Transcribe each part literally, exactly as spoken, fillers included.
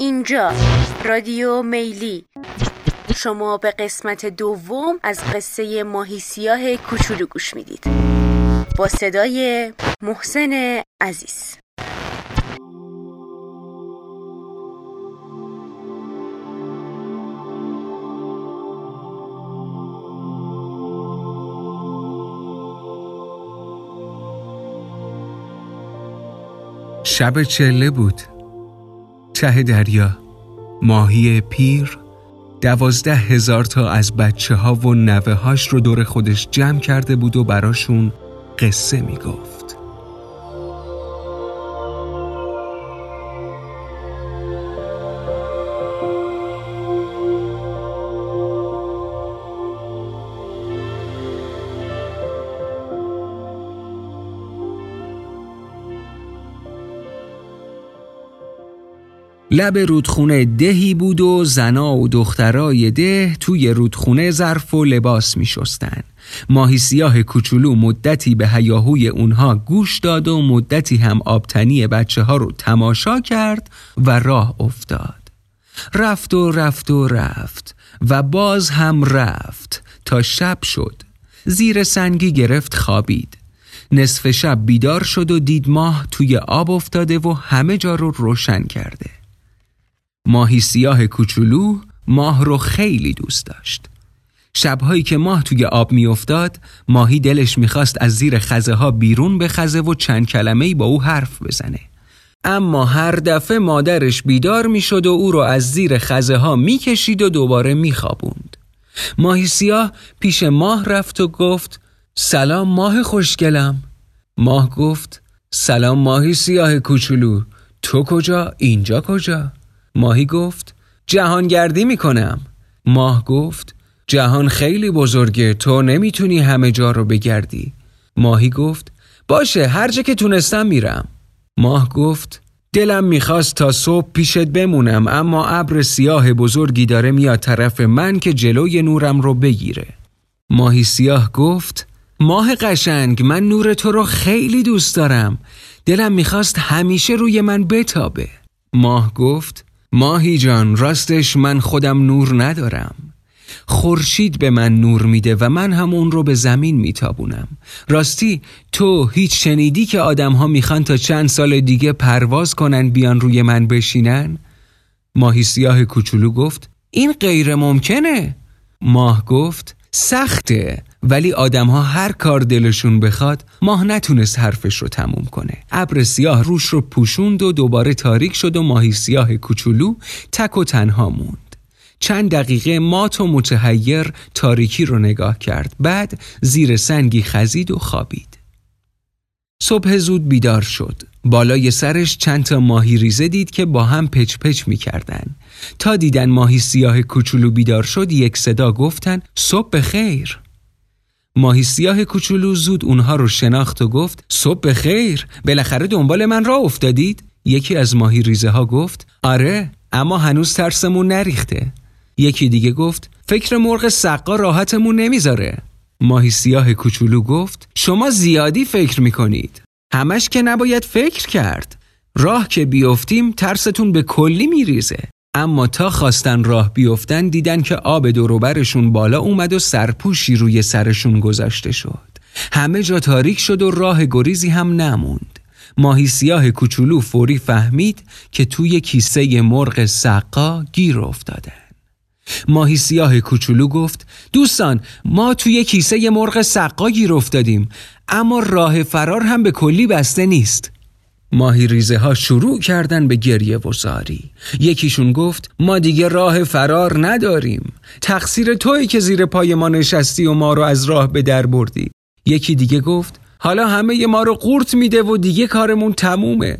اینجا رادیو میلی، شما به قسمت دوم از قصه ماهی سیاه کوچولو گوش میدید با صدای محسن عزیز. شب چله بود. ته دریا ماهی پیر دوازده هزار تا از بچه ها و نوه هاش رو دور خودش جمع کرده بود و براشون قصه می گفت. لب رودخونه دهی بود و زنا و دخترای ده توی رودخونه ظرف و لباس می شستن. ماهی سیاه کوچولو مدتی به هیاهوی اونها گوش داد و مدتی هم آبتنی بچه ها رو تماشا کرد و راه افتاد. رفت و رفت و رفت و باز هم رفت تا شب شد. زیر سنگی گرفت خوابید. نصف شب بیدار شد و دید ماه توی آب افتاده و همه جا رو روشن کرده. ماهی سیاه کوچولو ماه رو خیلی دوست داشت. شبهایی که ماه توی آب می افتاد، ماهی دلش می خواست از زیر خزه ها بیرون بخزه و چند کلمه‌ای با او حرف بزنه. اما هر دفعه مادرش بیدار می شد و او رو از زیر خزه ها می کشید و دوباره می خوابوند. ماهی سیاه پیش ماه رفت و گفت سلام ماه خوشگلم. ماه گفت سلام ماهی سیاه کوچولو، تو کجا؟ اینجا کجا؟ ماهی گفت جهانگردی میکنم. ماه گفت جهان خیلی بزرگه، تو نمیتونی همه جا رو بگردی. ماهی گفت باشه، هر جا که تونستم میرم. ماه گفت دلم میخواست تا صبح پیشت بمونم، اما ابر سیاه بزرگی داره میاد طرف من که جلوی نورم رو بگیره. ماهی سیاه گفت ماه قشنگ، من نور تو رو خیلی دوست دارم، دلم میخواست همیشه روی من بتابه. ماه گفت ماهی جان، راستش من خودم نور ندارم، خورشید به من نور میده و من هم اون رو به زمین میتابونم. راستی تو هیچ شنیدی که آدم ها میخوان تا چند سال دیگه پرواز کنن بیان روی من بشینن؟ ماهی سیاه کوچولو گفت این غیر ممکنه. ماه گفت سخته، ولی آدم ها هر کار دلشون بخواد. ماه نتونست حرفش رو تموم کنه. ابر سیاه روش رو پوشوند و دوباره تاریک شد و ماهی سیاه کوچولو تک و تنها موند. چند دقیقه مات و متحیر تاریکی رو نگاه کرد. بعد زیر سنگی خزید و خوابید. صبح زود بیدار شد. بالای سرش چند تا ماهی ریزه دید که با هم پچ پچ می کردن. تا دیدن ماهی سیاه کوچولو بیدار شد، یک صدا گفتن صبح بخیر. ماهی سیاه کوچولو زود اونها رو شناخت و گفت صبح بخیر، بالاخره دنبال من راه افتادید؟ یکی از ماهی ریزه ها گفت آره، اما هنوز ترسمون نریخته. یکی دیگه گفت فکر مرغ سقا راحتمون نمیذاره. ماهی سیاه کوچولو گفت شما زیادی فکر میکنید، همش که نباید فکر کرد. راه که بیافتیم ترستون به کلی میریزه. اما تا خواستن راه بیفتن دیدن که آب دوروبرشون بالا اومد و سرپوشی روی سرشون گذاشته شد. همه جا تاریک شد و راه گریزی هم نموند. ماهی سیاه کوچولو فوری فهمید که توی کیسه مرغ سقا گیر افتادن. ماهی سیاه کوچولو گفت دوستان، ما توی کیسه مرغ سقا گیر افتادیم، اما راه فرار هم به کلی بسته نیست. ماهی ریزه ها شروع کردن به گریه و زاری. یکیشون گفت ما دیگه راه فرار نداریم، تقصیر تویی که زیر پای ما نشستی و ما رو از راه به در بردی. یکی دیگه گفت حالا همه ی ما رو قورت میده و دیگه کارمون تمومه.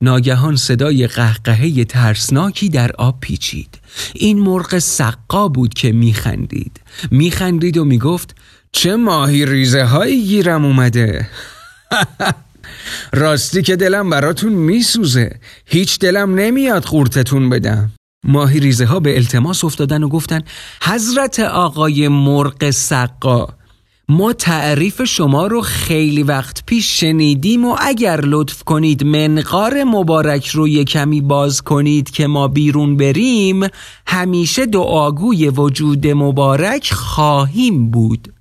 ناگهان صدای قهقهه ترسناکی در آب پیچید. این مرغ سقا بود که میخندید میخندید و میگفت چه ماهی ریزه هایی گیرم اومده. راستی که دلم براتون میسوزه، هیچ دلم نمیاد قورتتون بدم. ماهی ریزه ها به التماس افتادن و گفتن حضرت آقای مرغ سقا. ما تعریف شما رو خیلی وقت پیش شنیدیم و اگر لطف کنید منقار مبارک رو یه کمی باز کنید که ما بیرون بریم، همیشه دعاگوی وجود مبارک خواهیم بود.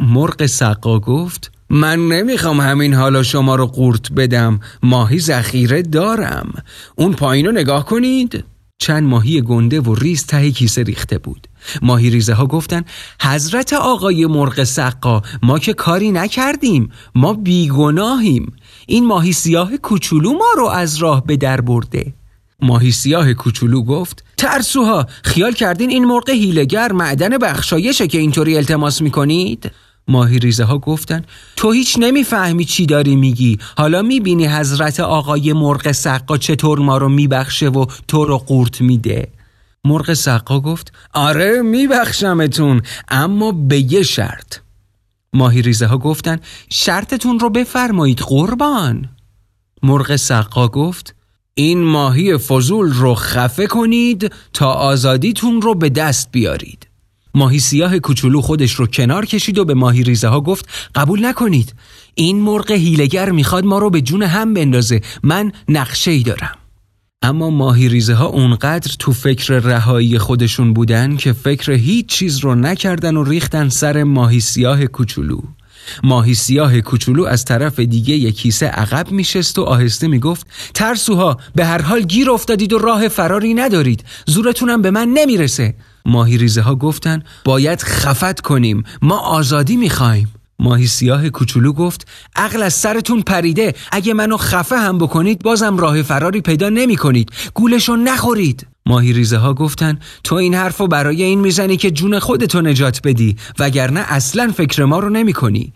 مرغ سقا گفت من نمیخوام همین حالا شما رو قورت بدم، ماهی ذخیره دارم. اون پایین رو نگاه کنید. چند ماهی گنده و ریز ته کیسه ریخته بود. ماهی ریزه ها گفتن حضرت آقای مرغ سقا، ما که کاری نکردیم، ما بیگناهیم، این ماهی سیاه کوچولو ما رو از راه به در برده. ماهی سیاه کوچولو گفت ترسوها، خیال کردین این مرغ هیله‌گر معدن بخشایشه که اینطوری التماس میکنید؟ ماهی ریزه ها گفتن تو هیچ نمیفهمی چی داری میگی، حالا میبینی حضرت آقای مرغ سقا چطور ما رو میبخشه و تو رو قورت میده. مرغ سقا گفت آره میبخشمتون، اما به یه شرط. ماهی ریزه ها گفتن شرطتون رو بفرمایید قربان. مرغ سقا گفت این ماهی فضول رو خفه کنید تا آزادیتون رو به دست بیارید. ماهی سیاه کوچولو خودش رو کنار کشید و به ماهی ریزه ها گفت قبول نکنید، این مرغ هیله‌گر میخواد ما رو به جون هم بندازه، من نقشه‌ای دارم. اما ماهی ریزه ها اونقدر تو فکر رهایی خودشون بودن که فکر هیچ چیز رو نکردن و ریختن سر ماهی سیاه کوچولو. ماهی سیاه کوچولو از طرف دیگه یک کیسه عقب میشست و آهسته میگفت ترسوها، به هر حال گیر افتادید و راه فراری ندارید، زورتونم به من نمیرسه. ماهی ریزه ها گفتن باید خفت کنیم، ما آزادی میخوایم. ماهی سیاه کوچولو گفت عقل از سرتون پریده، اگه منو خفه هم بکنید بازم راه فراری پیدا نمی کنید، گولشو نخورید. ماهی ریزه ها گفتن تو این حرفو برای این میزنی که جون خودتو نجات بدی، وگرنه اصلا فکر ما رو نمی کنی.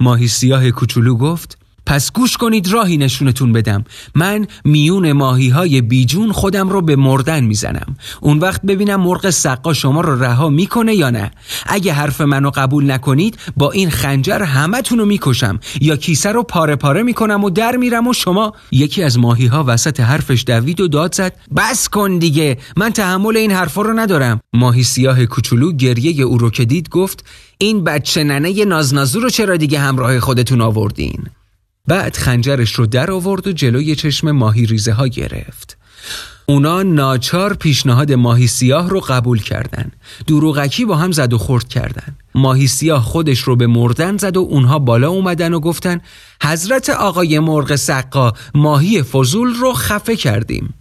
ماهی سیاه کوچولو گفت پس گوش کنید راهی نشونتون بدم، من میون ماهی‌های بیجون خودم رو به مردن میزنم، اون وقت ببینم مرغ سقا شما رو رها میکنه یا نه. اگه حرف منو قبول نکنید با این خنجر همتون رو میکشم، یا کیسه رو پاره پاره میکنم و در میرم. و شما یکی از ماهی‌ها وسط حرفش دوید و داد زد بس کن دیگه، من تحمل این حرفا رو ندارم. ماهی سیاه کوچولو گریه او رو که دید گفت این بچه ننه نازنازو رو چرا دیگه همراه خودتون آوردین؟ بعد خنجرش رو در آورد و جلوی چشم ماهی ریزه ها گرفت. اونا ناچار پیشنهاد ماهی سیاه رو قبول کردن. دروغکی با هم زد و خورد کردن. ماهی سیاه خودش رو به مردن زد و اونها بالا اومدن و گفتن حضرت آقای مرغ سقا، ماهی فضول رو خفه کردیم.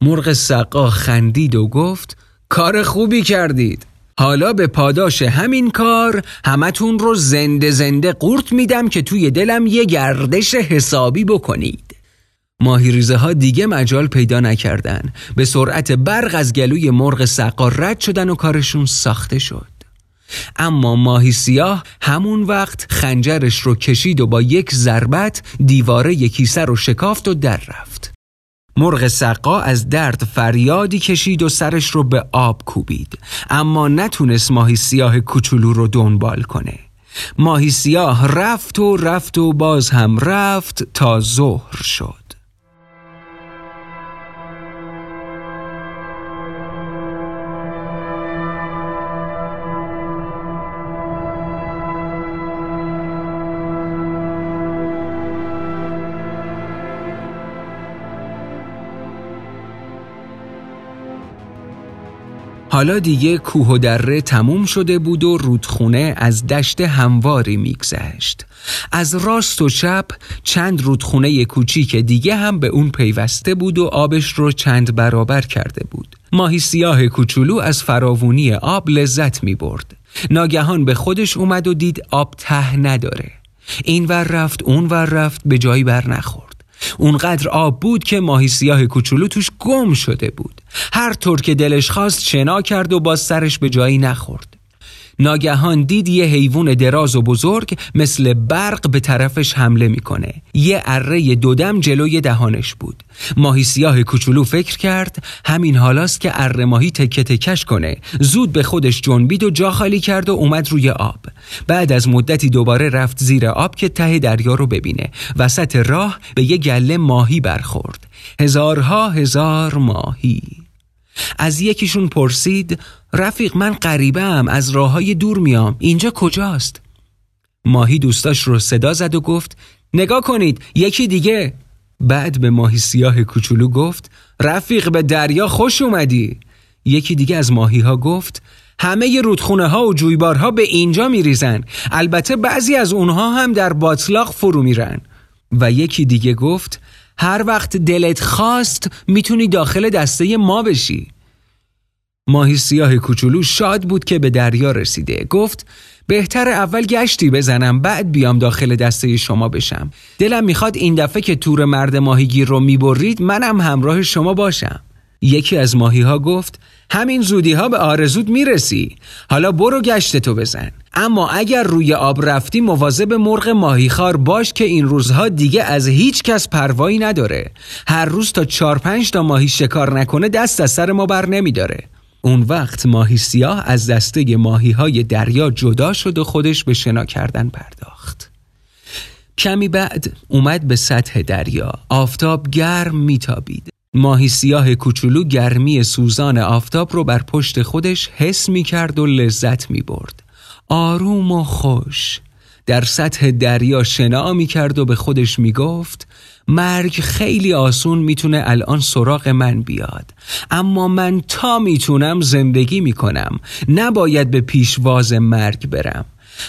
مرغ سقا خندید و گفت کار خوبی کردید، حالا به پاداش همین کار همتون رو زنده زنده قورت میدم که توی دلم یه گردش حسابی بکنید. ماهی ریزه ها دیگه مجال پیدا نکردن، به سرعت برق از گلوی مرغ سقا رد شدن و کارشون ساخته شد. اما ماهی سیاه همون وقت خنجرش رو کشید و با یک ضربت دیواره یکی سر رو شکافت و در رفت. مرغ سقا از درد فریادی کشید و سرش رو به آب کوبید، اما نتونست ماهی سیاه کوچولو رو دنبال کنه. ماهی سیاه رفت و رفت و باز هم رفت تا ظهر شد. حالا دیگه کوه و دره تموم شده بود و رودخونه از دشت همواری میگذشت. از راست و چپ چند رودخونه کوچیک دیگه هم به اون پیوسته بود و آبش رو چند برابر کرده بود. ماهی سیاه کوچولو از فراوانی آب لذت میبرد. ناگهان به خودش اومد و دید آب ته نداره. این ور رفت اون ور رفت، به جایی بر نخورد. اونقدر آب بود که ماهی سیاه کوچولو توش گم شده بود. هر طور که دلش خواست شنا کرد و باز سرش به جایی نخورد. ناگهان دید یه حیوان دراز و بزرگ مثل برق به طرفش حمله میکنه. یه اره دودم جلوی دهانش بود. ماهی سیاه کوچولو فکر کرد همین حالاست که اره ماهی تکه تکش کنه. زود به خودش جنبید و جا خالی کرد و اومد روی آب. بعد از مدتی دوباره رفت زیر آب که ته دریا رو ببینه. وسط راه به یه گله ماهی برخورد. هزارها هزار ماهی. از یکیشون پرسید رفیق من غریبه‌ام، از راههای دور میام، اینجا کجاست؟ ماهی دوستاش رو صدا زد و گفت نگاه کنید یکی دیگه. بعد به ماهی سیاه کوچولو گفت رفیق به دریا خوش اومدی. یکی دیگه از ماهی ها گفت همه رودخونه ها و جویبارها به اینجا می ریزن. البته بعضی از اونها هم در باطلاق فرو میرن. و یکی دیگه گفت هر وقت دلت خواست میتونی داخل دسته ما بشی. ماهی سیاه کوچولو شاد بود که به دریا رسیده. گفت بهتر اول گشتی بزنم بعد بیام داخل دسته شما بشم. دلم میخواد این دفعه که تور مرد ماهیگیر رو میبرید منم همراه شما باشم. یکی از ماهی ها گفت همین زودی ها به آرزود میرسی. حالا برو گشتتو بزن. اما اگر روی آب رفتی مواظب مرغ ماهی خار باش که این روزها دیگه از هیچ کس پروایی نداره. هر روز تا چار پنج تا ماهی شکار نکنه دست از سر ما بر نمیداره. اون وقت ماهی سیاه از دسته ماهی های دریا جدا شد و خودش به شنا کردن پرداخت. کمی بعد اومد به سطح دریا. آفتاب گرم میتابید. ماهی سیاه کوچولو گرمی سوزان آفتاب رو بر پشت خودش حس می کرد و لذت می برد. آروم و خوش در سطح دریا شنا می کرد و به خودش می گفت مرگ خیلی آسون می تونه الان سراغ من بیاد، اما من تا می تونم زندگی می کنم. نباید به پیشواز مرگ برم.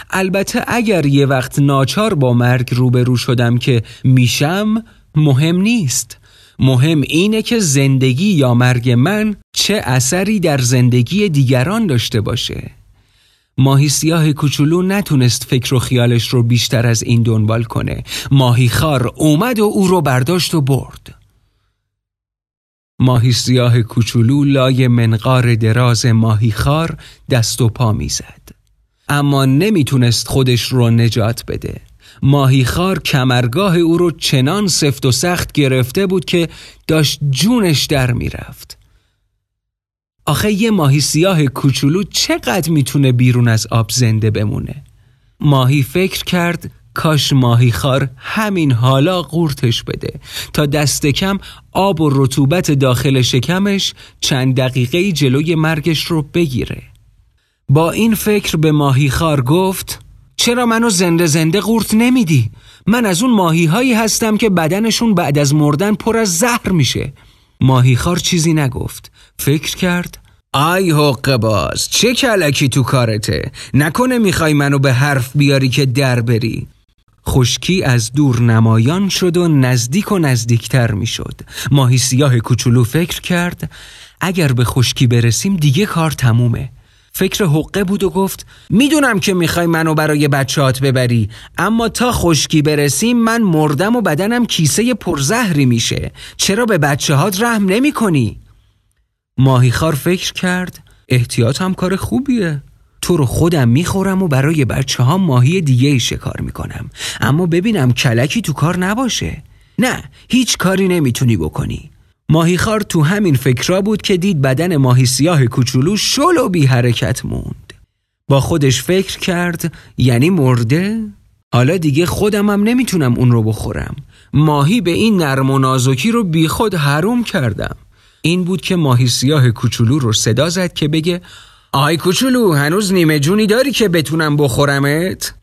البته اگر یه وقت ناچار با مرگ روبرو شدم که میشم مهم نیست. مهم اینه که زندگی یا مرگ من چه اثری در زندگی دیگران داشته باشه. ماهی سیاه کوچولو نتونست فکر و خیالش رو بیشتر از این دنبال کنه. ماهی خار اومد و او رو برداشت و برد. ماهی سیاه کوچولو لای منقار دراز ماهی خار دست و پا میزد، اما نمیتونست خودش رو نجات بده. ماهی خار کمرگاه او رو چنان سفت و سخت گرفته بود که داشت جونش در می رفت. آخه یه ماهی سیاه کوچولو چقدر می تونه بیرون از آب زنده بمونه؟ ماهی فکر کرد کاش ماهی خار همین حالا قورتش بده تا دست کم آب و رطوبت داخل شکمش چند دقیقه جلوی مرگش رو بگیره. با این فکر به ماهی خار گفت چرا منو زنده زنده قورت نمیدی؟ من از اون ماهی هایی هستم که بدنشون بعد از مردن پر از زهر میشه. ماهی خار چیزی نگفت. فکر کرد آی حقه باز چه کلکی تو کارته، نکنه میخوای منو به حرف بیاری که در بری. خشکی از دور نمایان شد و نزدیک و نزدیکتر میشد. ماهی سیاه کوچولو فکر کرد اگر به خشکی برسیم دیگه کار تمومه. فکر حقه بود و گفت میدونم که میخوای منو برای بچه‌هات ببری، اما تا خشکی برسیم من مردم و بدنم کیسه پرزهری میشه. چرا به بچه‌هات رحم نمی کنی؟ ماهی خار فکر کرد احتیاط هم کار خوبیه. تو رو خودم میخورم و برای بچه‌هام ماهی دیگه شکار میکنم، اما ببینم کلکی تو کار نباشه. نه، هیچ کاری نمیتونی بکنی. ماهی خار تو همین فکرها بود که دید بدن ماهی سیاه کوچولو شل و بی حرکت موند. با خودش فکر کرد یعنی مرده؟ حالا دیگه خودم هم نمیتونم اون رو بخورم. ماهی به این نرم و نازکی رو بی خود حروم کردم. این بود که ماهی سیاه کوچولو رو صدا زد که بگه آی کوچولو هنوز نیمه جونی داری که بتونم بخورمت؟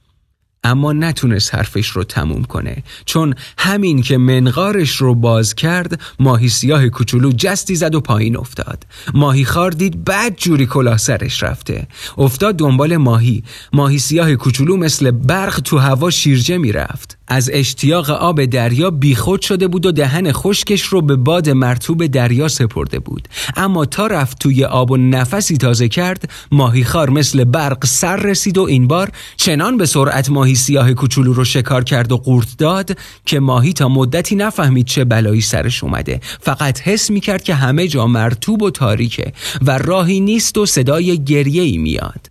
اما نتونست حرفش رو تموم کنه، چون همین که منقارش رو باز کرد ماهی سیاه کوچولو جستی زد و پایین افتاد. ماهی خار دید بد جوری کلاه سرش رفته. افتاد دنبال ماهی. ماهی سیاه کوچولو مثل برق تو هوا شیرجه میرفت. از اشتیاق آب دریا بیخود شده بود و دهن خشکش رو به باد مرطوب دریا سپرده بود. اما تا رفت توی آب و نفسی تازه کرد ماهی خار مثل برق سر رسید و این بار چنان به سرعت ماهی سیاه کوچولو رو شکار کرد و قورت داد که ماهی تا مدتی نفهمید چه بلایی سرش اومده. فقط حس میکرد که همه جا مرطوب و تاریکه و راهی نیست و صدای گریه‌ای میاد.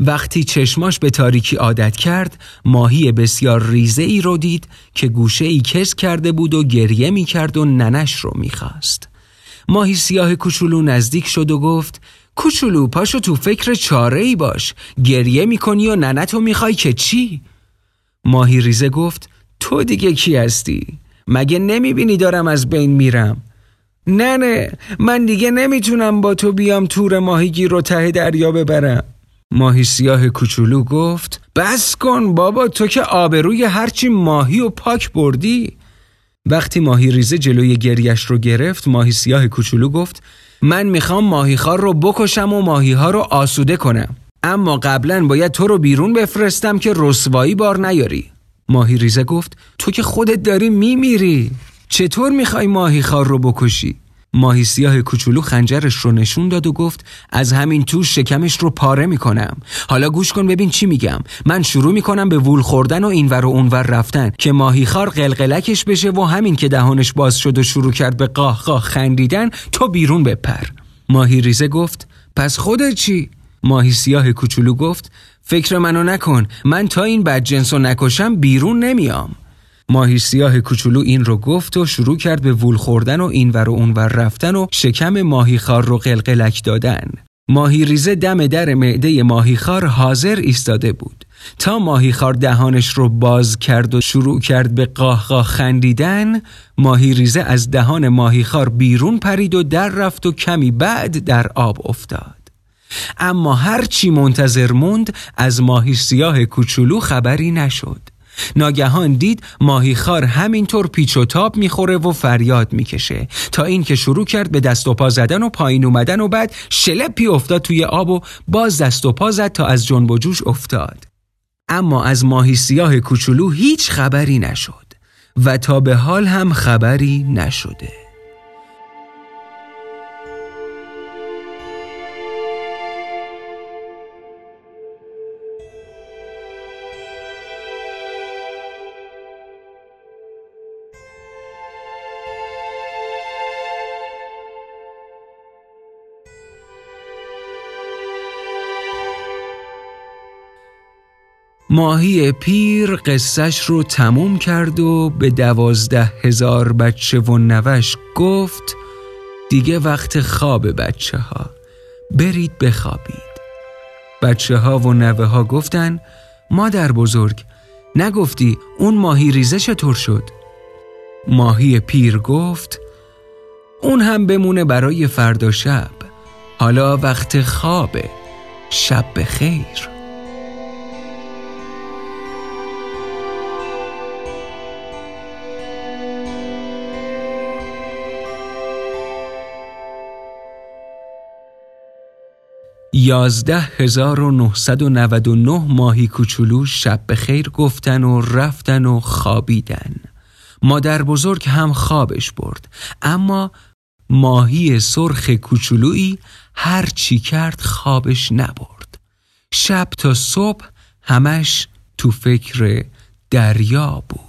وقتی چشماش به تاریکی عادت کرد ماهی بسیار ریزه ای رو دید که گوشه ای کز کرده بود و گریه می کرد و ننش رو می خواست. ماهی سیاه کوچولو نزدیک شد و گفت کوچولو پاشو تو فکر چاره ای باش. گریه می کنی و ننتو می خوای که چی؟ ماهی ریزه گفت تو دیگه کی هستی؟ مگه نمی بینی دارم از بین میرم؟ نه نه من دیگه نمی تونم با تو بیام تور ماهیگیر رو ته دریا ببرم. ماهی سیاه کوچولو گفت بس کن بابا، تو که آبروی هرچی ماهی و پاک بردی. وقتی ماهی ریزه جلوی گریش رو گرفت، ماهی سیاه کوچولو گفت من میخوام ماهی خار رو بکشم و ماهی ها رو آسوده کنم، اما قبلا باید تو رو بیرون بفرستم که رسوایی بار نیاری. ماهی ریزه گفت تو که خودت داری میمیری، چطور میخوای ماهی خار رو بکشی؟ ماهی سیاه کوچولو خنجرش رو نشون داد و گفت از همین تو شکمش رو پاره میکنم. حالا گوش کن ببین چی میگم. من شروع میکنم به وول خوردن و اینور و اونور رفتن که ماهی خار قلقلکش بشه و همین که دهانش باز شد و شروع کرد به قاه قاه خندیدن تو بیرون بپر. ماهی ریزه گفت پس خودت چی؟ ماهی سیاه کوچولو گفت فکر منو نکن، من تا این بدجنسو نکشم بیرون نمیام. ماهی سیاه کوچولو این رو گفت و شروع کرد به وول خوردن و اینور و اونور رفتن و شکم ماهی خار رو قلقلک دادن. ماهی ریزه دم در معده ماهی خار حاضر ایستاده بود. تا ماهی خار دهانش رو باز کرد و شروع کرد به قاه قاه خندیدن، ماهی ریزه از دهان ماهی خار بیرون پرید و در رفت و کمی بعد در آب افتاد. اما هر چی منتظر موند از ماهی سیاه کوچولو خبری نشد. ناگهان دید ماهی خار همینطور پیچ و تاب میخوره و فریاد میکشه، تا این که شروع کرد به دست و پا زدن و پایین اومدن و بعد شلپی افتاد توی آب و باز دست و پا زد تا از جنب و جوش افتاد. اما از ماهی سیاه کوچولو هیچ خبری نشد و تا به حال هم خبری نشده. ماهی پیر قصهش رو تموم کرد و به دوازده هزار بچه و نوش گفت دیگه وقت خواب بچه ها، برید بخوابید. بچه ها و نوه ها گفتن مادر بزرگ نگفتی اون ماهی ریزه چطور شد؟ ماهی پیر گفت اون هم بمونه برای فردا شب، حالا وقت خوابه، شب بخیر. یازده هزار و نهصد و نود و نه ماهی کوچولو شب بخیر گفتن و رفتن و خوابیدن. مادر بزرگ هم خوابش برد، اما ماهی سرخ کوچولویی هر چی کرد خوابش نبرد. شب تا صبح همش تو فکر دریا بود.